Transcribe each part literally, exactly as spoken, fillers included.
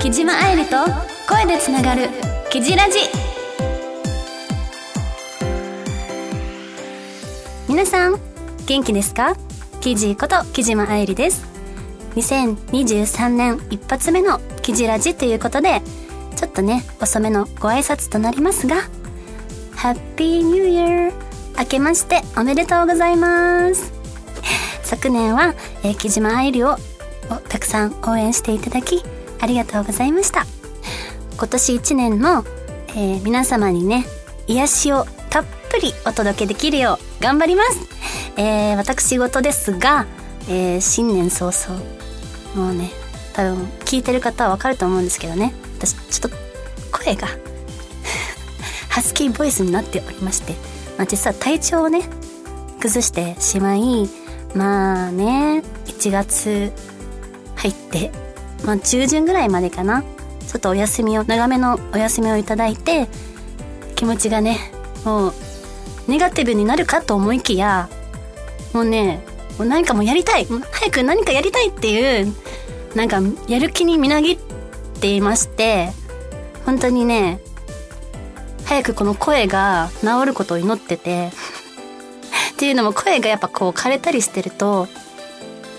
木島愛理と声でつながるキジラジ。皆さん元気ですか？キジこと木島愛理です。にせんにじゅうさんねん一発目のキジラジということで、ちょっとね遅めのご挨拶となりますが、ハッピーニューイヤー、明けましておめでとうございます。昨年は、えー、木島愛理をたくさん応援していただきありがとうございました。今年いちねんも、えー、皆様にね癒しをたっぷりお届けできるよう頑張ります。えー、私事ですが、えー、新年早々もうね、多分聞いてる方はわかると思うんですけどね、私ちょっと声がハスキーボイスになっておりまして、まあ、実は体調をね崩してしまい、まあねいちがつ入ってまあ、中旬ぐらいまでかな、ちょっとお休みを長めのお休みをいただいて、気持ちがねもうネガティブになるかと思いきや、もうねもう何かもうやりたい、早く何かやりたいっていう、なんかやる気にみなぎっていまして、本当にね早くこの声が治ることを祈っててっていうのも、声がやっぱこう枯れたりしてると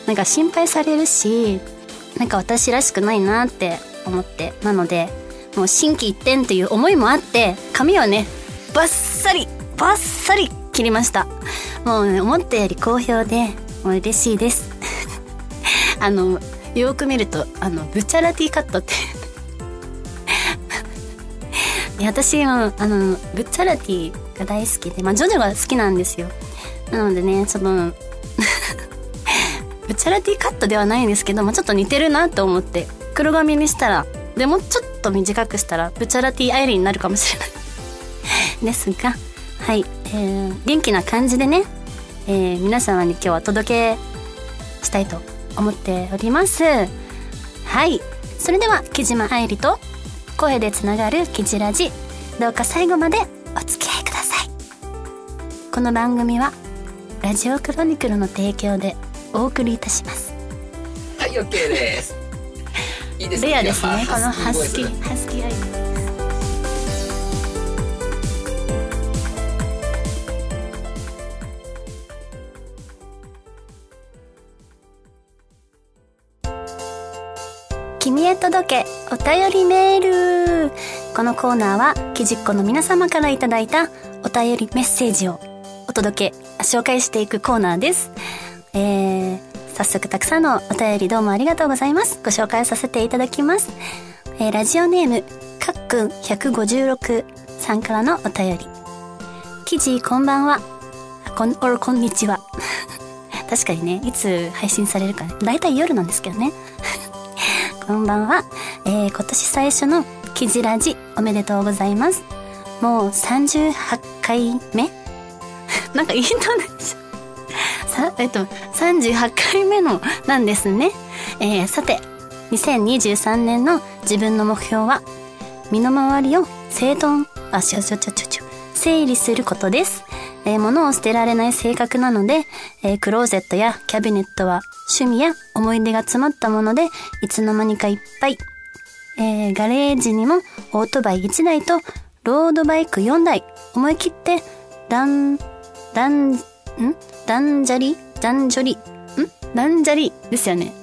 なんか心配されるし、なんか私らしくないなって思って、なのでもう心機一転という思いもあって、髪をねバッサリバッサリ切りました。もう、ね、思ったより好評でもう嬉しいですあのよく見るとあのブチャラティカットっていや私はあのブチャラティが大好きで、まあ、ジョジョが好きなんですよ。なのでねそのブチャラティカットではないんですけど、まあ、ちょっと似てるなと思って黒髪にしたら、でもちょっと短くしたらブチャラティアイリーになるかもしれないですが、はい、えー、元気な感じでね、えー、皆様に今日はお届けしたいと思っております。はい、それでは木島愛理と声でつながるキジラジ、どうか最後までお付き合いください。この番組はラジオクロニクルの提供でお送りいたします。はい、 OK です。いいですね、レアですね、このハスキーハスキーアイドル。君へ届けお便りメール。このコーナーはキジっ子の皆様からいただいたお便りメッセージをお届け紹介していくコーナーです。えー、早速たくさんのお便りどうもありがとうございます。ご紹介させていただきます。えー、ラジオネームかっくんひゃくごじゅうろくさんからのお便り。キジこんばんは、こんおこんにちは確かにねいつ配信されるかね、だいたい夜なんですけどねこんばんは、えー、今年最初のキジラジおめでとうございます。もうさんじゅうはちかいめなんかイントネーションさ、えっと、さんじゅうはちかいめのなんですね。えー、さてにせんにじゅうさんねんの自分の目標は身の回りを整頓あちょちょちょちょ整理することです。えー、物を捨てられない性格なので、えー、クローゼットやキャビネットは趣味や思い出が詰まったものでいつの間にかいっぱい、えー、ガレージにもオートバイいちだいとロードバイクよんだい、思い切ってランランんダンジャリダンジョリんダンジャリですよね。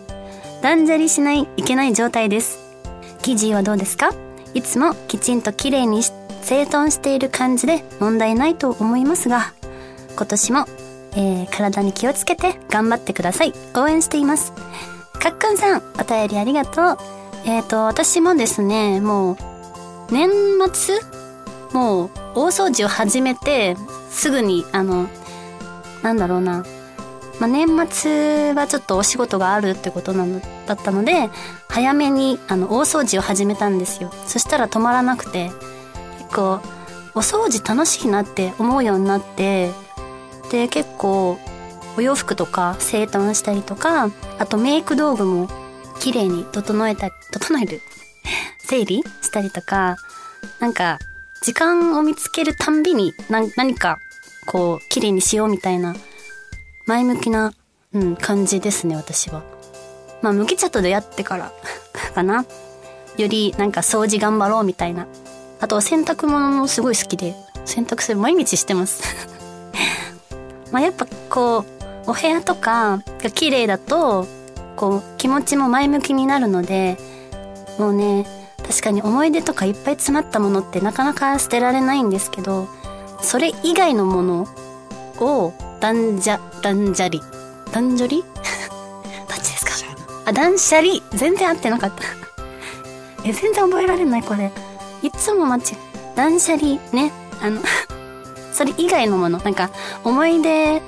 ダンジャリしないいけない状態です。キジはどうですか？いつもきちんと綺麗に整頓している感じで問題ないと思いますが、今年も、えー、体に気をつけて頑張ってください。応援しています。かっくんさん、お便りありがとう。えーと私もですね、もう年末もう大掃除を始めてすぐにあのなんだろうな、まあ、年末はちょっとお仕事があるってことなのだったので、早めにあの大掃除を始めたんですよ。そしたら止まらなくて、結構お掃除楽しいなって思うようになって、で結構お洋服とか整頓したりとか、あとメイク道具も綺麗に整えた整える整理したりとか、なんか時間を見つけるたんびに何かこう綺麗にしようみたいな前向きな、うん、感じですね、私は。まあ麦茶と出会ってからかな、よりなんか掃除頑張ろうみたいな。あとは洗濯物もすごい好きで、洗濯する毎日してますまあやっぱこうお部屋とかが綺麗だとこう気持ちも前向きになるので、もうね、確かに思い出とかいっぱい詰まったものってなかなか捨てられないんですけど、それ以外のものを断捨断捨離断捨離どっちですか？あ、断捨離、全然合ってなかったえ、全然覚えられないこれ。いつも間違え、断捨離ね、あのそれ以外のもの、なんか思い出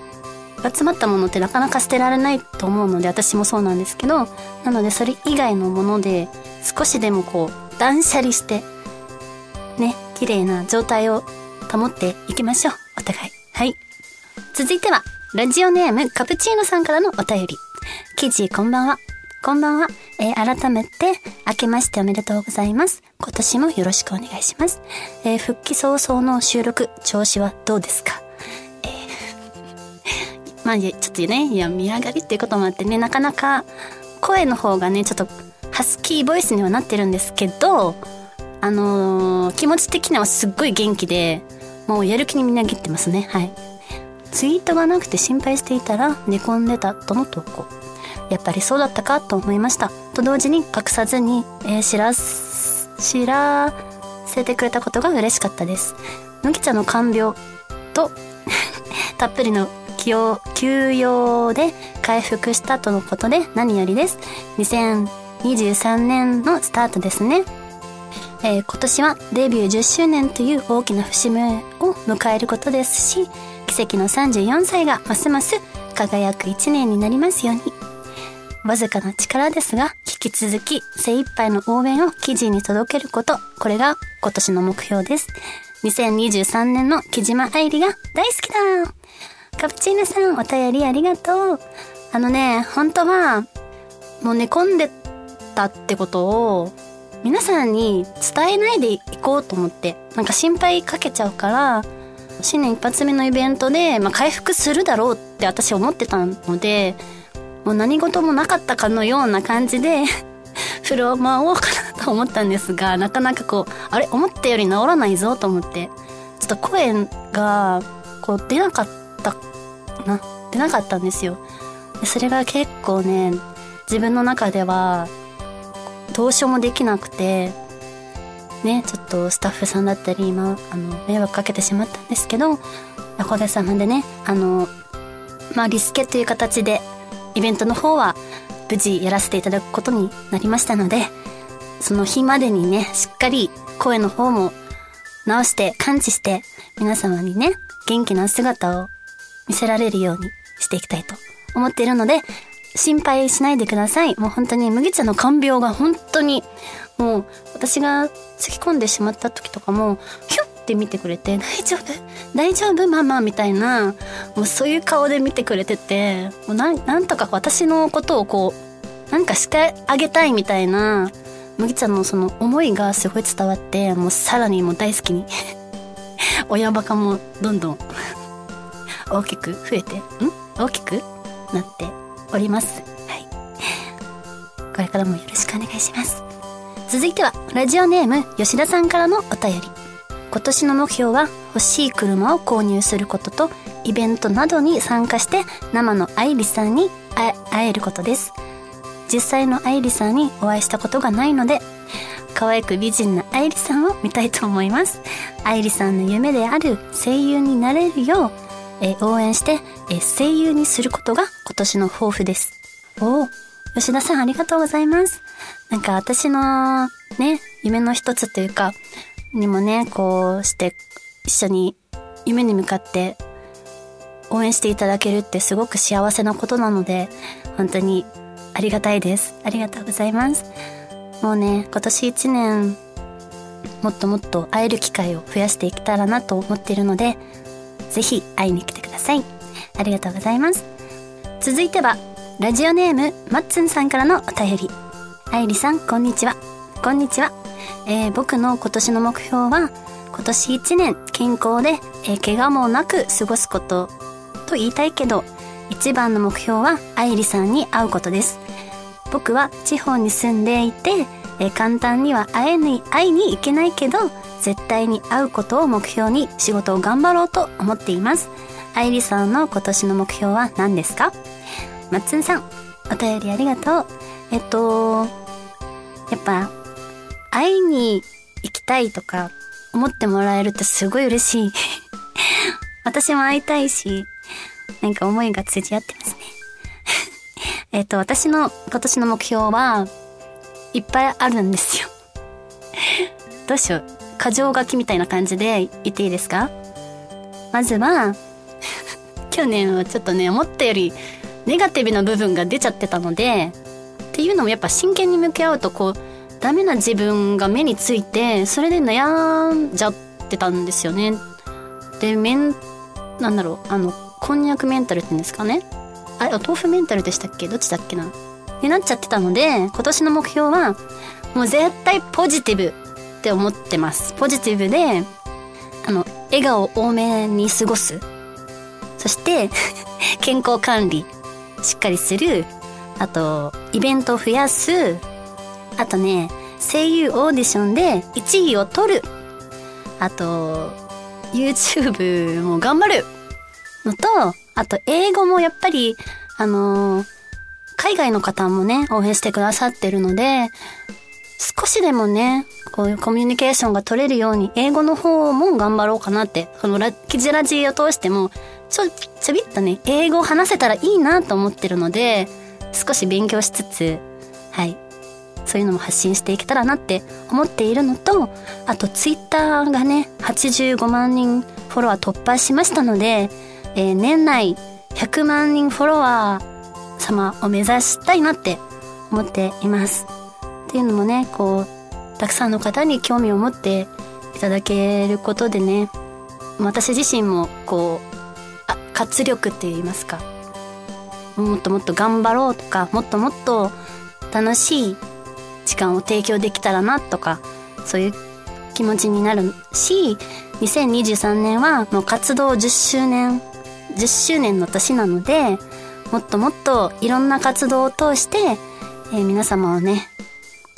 が詰まったものってなかなか捨てられないと思うので、私もそうなんですけど、なのでそれ以外のもので少しでもこう断捨離してね、綺麗な状態を保っていきましょう、お互い。はい、続いてはラジオネームカプチーノさんからのお便り。キジ、こんばんは。こんばんは、えー、改めて明けましておめでとうございます。今年もよろしくお願いします、えー、復帰早々の収録、調子はどうですか？えー、まあちょっとね、いや見上がりっていうこともあってね、なかなか声の方がねちょっとハスキーボイスにはなってるんですけど、あのー、気持ち的にはすっごい元気で、もうやる気にみなぎってますね。はい。ツイートがなくて心配していたら寝込んでたとの投稿。やっぱりそうだったかと思いましたと同時に、隠さずに、えー、知ら知らせてくれたことが嬉しかったです。麦茶の看病とたっぷりの気を休養で回復したとのことで何よりです。にせんにじゅうさんねんのスタートですね、えー、今年はデビューじゅっしゅうねんという大きな節目を迎えることですし、奇跡のさんじゅうよんさいがますます輝くいちねんになりますように。わずかな力ですが引き続き精一杯の応援をキジに届けること、これが今年の目標です。にせんにじゅうさんねんの木島愛理が大好きだ。カプチーノさん、お便りありがとう。あのね、本当はもう寝込んでたってことを皆さんに伝えないでいこうと思って、なんか心配かけちゃうから、新年一発目のイベントで、まあ、回復するだろうって私思ってたので、もう何事もなかったかのような感じで振る舞おうかなと思ったんですが、なかなかこうあれ、思ったより治らないぞと思って、ちょっと声がこう出なかったな出なかったんですよ。でそれが結構ね、自分の中ではどうしようもできなくてね、ちょっとスタッフさんだったり今あの迷惑かけてしまったんですけど、おかげさまでね、あのまあリスケという形でイベントの方は無事やらせていただくことになりましたので、その日までにね、しっかり声の方も直して完治して皆様にね、元気な姿を見せられるようにしていきたいと思っているので、心配しないでください。もう本当に麦茶の看病が本当にもう私が突き込んでしまった時とかもひょって見てくれて、大丈夫大丈夫ママみたいな、もうそういう顔で見てくれてて、もう な, なんとか私のことをこうなんかしてあげたいみたいな麦茶のその思いがすごい伝わって、もうさらにもう大好きに親バカもどんどん大きく増えてん大きくなっております、はい、これからもよろしくお願いします。続いてはラジオネーム吉田さんからのお便り。今年の目標は欲しい車を購入することと、イベントなどに参加して生の愛理さんに会えることです。実際の愛理さんにお会いしたことがないので、可愛く美人な愛理さんを見たいと思います。愛理さんの夢である声優になれるよう、えー、応援して、えー、声優にすることが今年の抱負です。おー、吉田さんありがとうございます。なんか私のね、夢の一つというかにもね、こうして一緒に夢に向かって応援していただけるってすごく幸せなことなので、本当にありがたいです。ありがとうございます。もうね、今年一年もっともっと会える機会を増やしていけたらなと思っているので、ぜひ会いに来てください。ありがとうございます。続いてはラジオネームマッツンさんからのお便り。愛理さん、こんにちは。こんにちは、えー、僕の今年の目標は、今今年一年健康で、えー、怪我もなく過ごすことと言いたいけど、一番の目標は愛理さんに会うことです。僕は地方に住んでいて、えー、簡単には会えに会いに行けないけど、絶対に会うことを目標に仕事を頑張ろうと思っています。愛理さんの今年の目標は何ですか？マッツンさん、お便りありがとう。えっとやっぱ会いに行きたいとか思ってもらえるってすごい嬉しい私も会いたいし、なんか思いが通じ合ってますねえっと私の今年の目標はいっぱいあるんですよどうしよう、過剰書きみたいな感じで言っていいですか？まずは去年はちょっとね、思ったよりネガティブな部分が出ちゃってたので、っていうのもやっぱ真剣に向き合うとこうダメな自分が目について、それで悩んじゃってたんですよね。で、メンなんだろう、あのこんにゃくメンタルって言うんですかね、あれお豆腐メンタルでしたっけ、どっちだっけなになっちゃってたので、今年の目標はもう絶対ポジティブって思ってます。ポジティブであの笑顔多めに過ごす、そして健康管理しっかりする、あとイベントを増やす、あとね声優オーディションでいちいを取る、あと YouTube も頑張るのと、あと英語もやっぱりあのー、海外の方もね応援してくださってるので、少しでもねこういうコミュニケーションが取れるように英語の方も頑張ろうかなって、このラキジラジを通してもちょちょびっとね英語を話せたらいいなと思ってるので、少し勉強しつつ、はい、そういうのも発信していけたらなって思っているのと、あとツイッターがねはちじゅうごまんにんフォロワー突破しましたので、えー、年内ひゃくまんにんフォロワー様を目指したいなって思っています。っていうのもね、こうたくさんの方に興味を持っていただけることでね、私自身もこうあ活力って言いますか、もっともっと頑張ろうとか、もっともっと楽しい時間を提供できたらなとか、そういう気持ちになるし、にせんにじゅうさんねんはもう活動じゅっしゅうねんじゅっしゅうねんの年なので、もっともっといろんな活動を通して、えー、皆様をね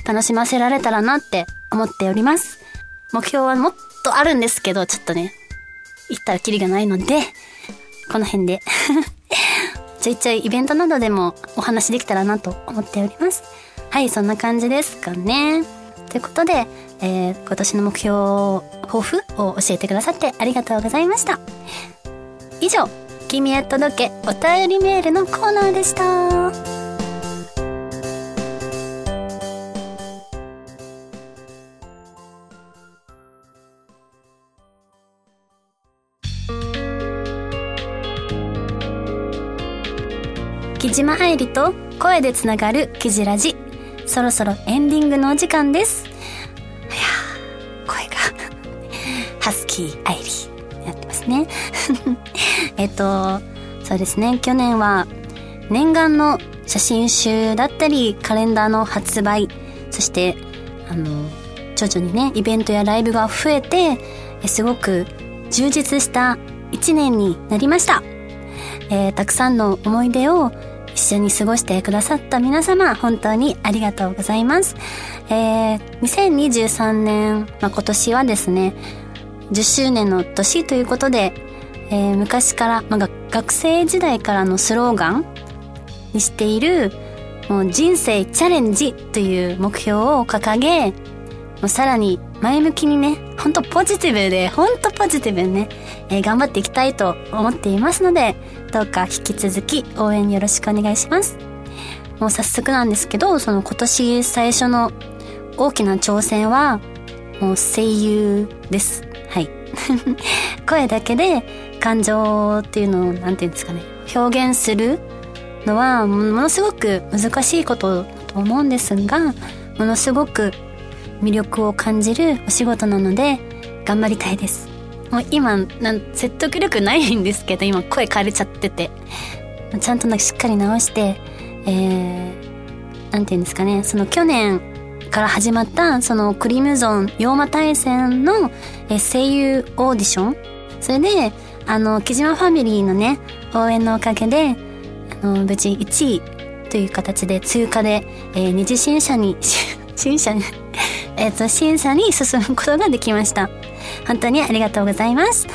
楽しませられたらなって思っております。目標はもっとあるんですけど、ちょっとね言ったらキリがないので、この辺でちょいちょいイベントなどでもお話できたらなと思っております。はい、そんな感じですかね。ということで、えー、今年の目標抱負を教えてくださってありがとうございました。以上、君へ届けお便りメールのコーナーでした。木島愛理と声でつながるキジラジ、そろそろエンディングのお時間です。いや声がハスキーアイリーになってますねえっとそうですね、去年は念願の写真集だったりカレンダーの発売、そしてあの徐々にねイベントやライブが増えて、すごく充実したいちねんになりました。えー、たくさんの思い出を一緒に過ごしてくださった皆様、本当にありがとうございます。えー、にせんにじゅうさんねん、まあ、今年はですねじゅっしゅうねんの年ということで、えー、昔から、まあ、学生時代からのスローガンにしているもう人生チャレンジという目標を掲げ、もうさらに前向きにね、ほんとポジティブで、ほんとポジティブにね、えー、頑張っていきたいと思っていますので、どうか引き続き応援よろしくお願いします。もう早速なんですけど、その今年最初の大きな挑戦は、もう声優です。はい。声だけで感情っていうのを、なんていうんですかね、表現するのは、ものすごく難しいことだと思うんですが、ものすごく魅力を感じるお仕事なので頑張りたいです。もう今なん説得力ないんですけど、今声枯れちゃってて、ちゃんとしっかり直して、えー、なんていうんですかね、その去年から始まったそのクリムゾン妖魔大戦の声優オーディション、それであの木島ファミリーのね応援のおかげであの無事いちいという形で通過で、えー、二次審査に審査にえっと審査に進むことができました。本当にありがとうございます。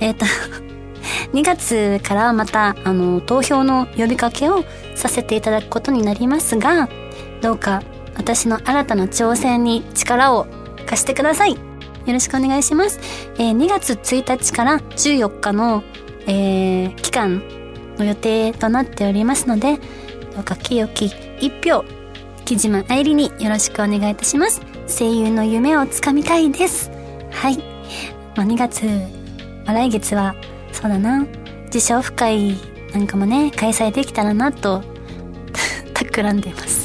えっとにがつからまたあの投票の呼びかけをさせていただくことになりますが、どうか私の新たな挑戦に力を貸してください。よろしくお願いします。えー、にがつついたちからじゅうよっかの、えー、期間の予定となっておりますので、どうか清き一票、木島愛理によろしくお願いいたします。声優の夢をつかみたいです。はい、まあ、にがつ、まあ、来月はそうだな、受賞オフ会なんかもね開催できたらなと企んでいます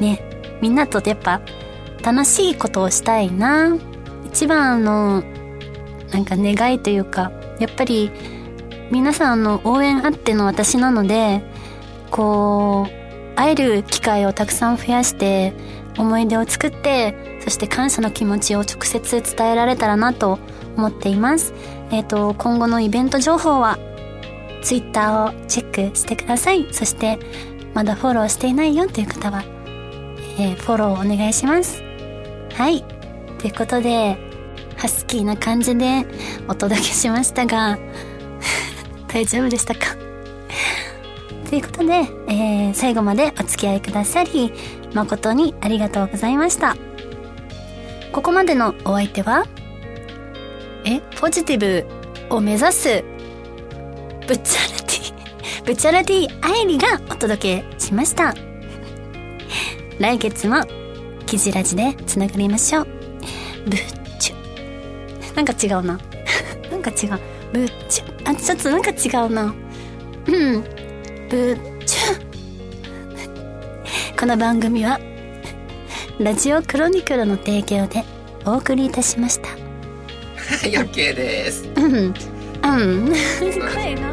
ね。みんなとやっぱ楽しいことをしたいな。一番のなんか願いというか、やっぱり皆さんの応援あっての私なので、こう会える機会をたくさん増やして思い出を作って、そして感謝の気持ちを直接伝えられたらなと思っています。えっと今後のイベント情報はツイッターをチェックしてください。そしてまだフォローしていないよという方は、えー、フォローお願いします。はい、ということでハスキーな感じでお届けしましたが大丈夫でしたかということで、えー、最後までお付き合いくださり誠にありがとうございました。ここまでのお相手はえポジティブを目指すブチャラティブチャラティ愛理がお届けしました。来月もキジラジでつながりましょう。ブッチュなんか違うななんか違うブッチュあちょっとなんか違うなうんブッチュこの番組はラジオクロニクルの提供でお送りいたしました。余計ですうんうん怖いな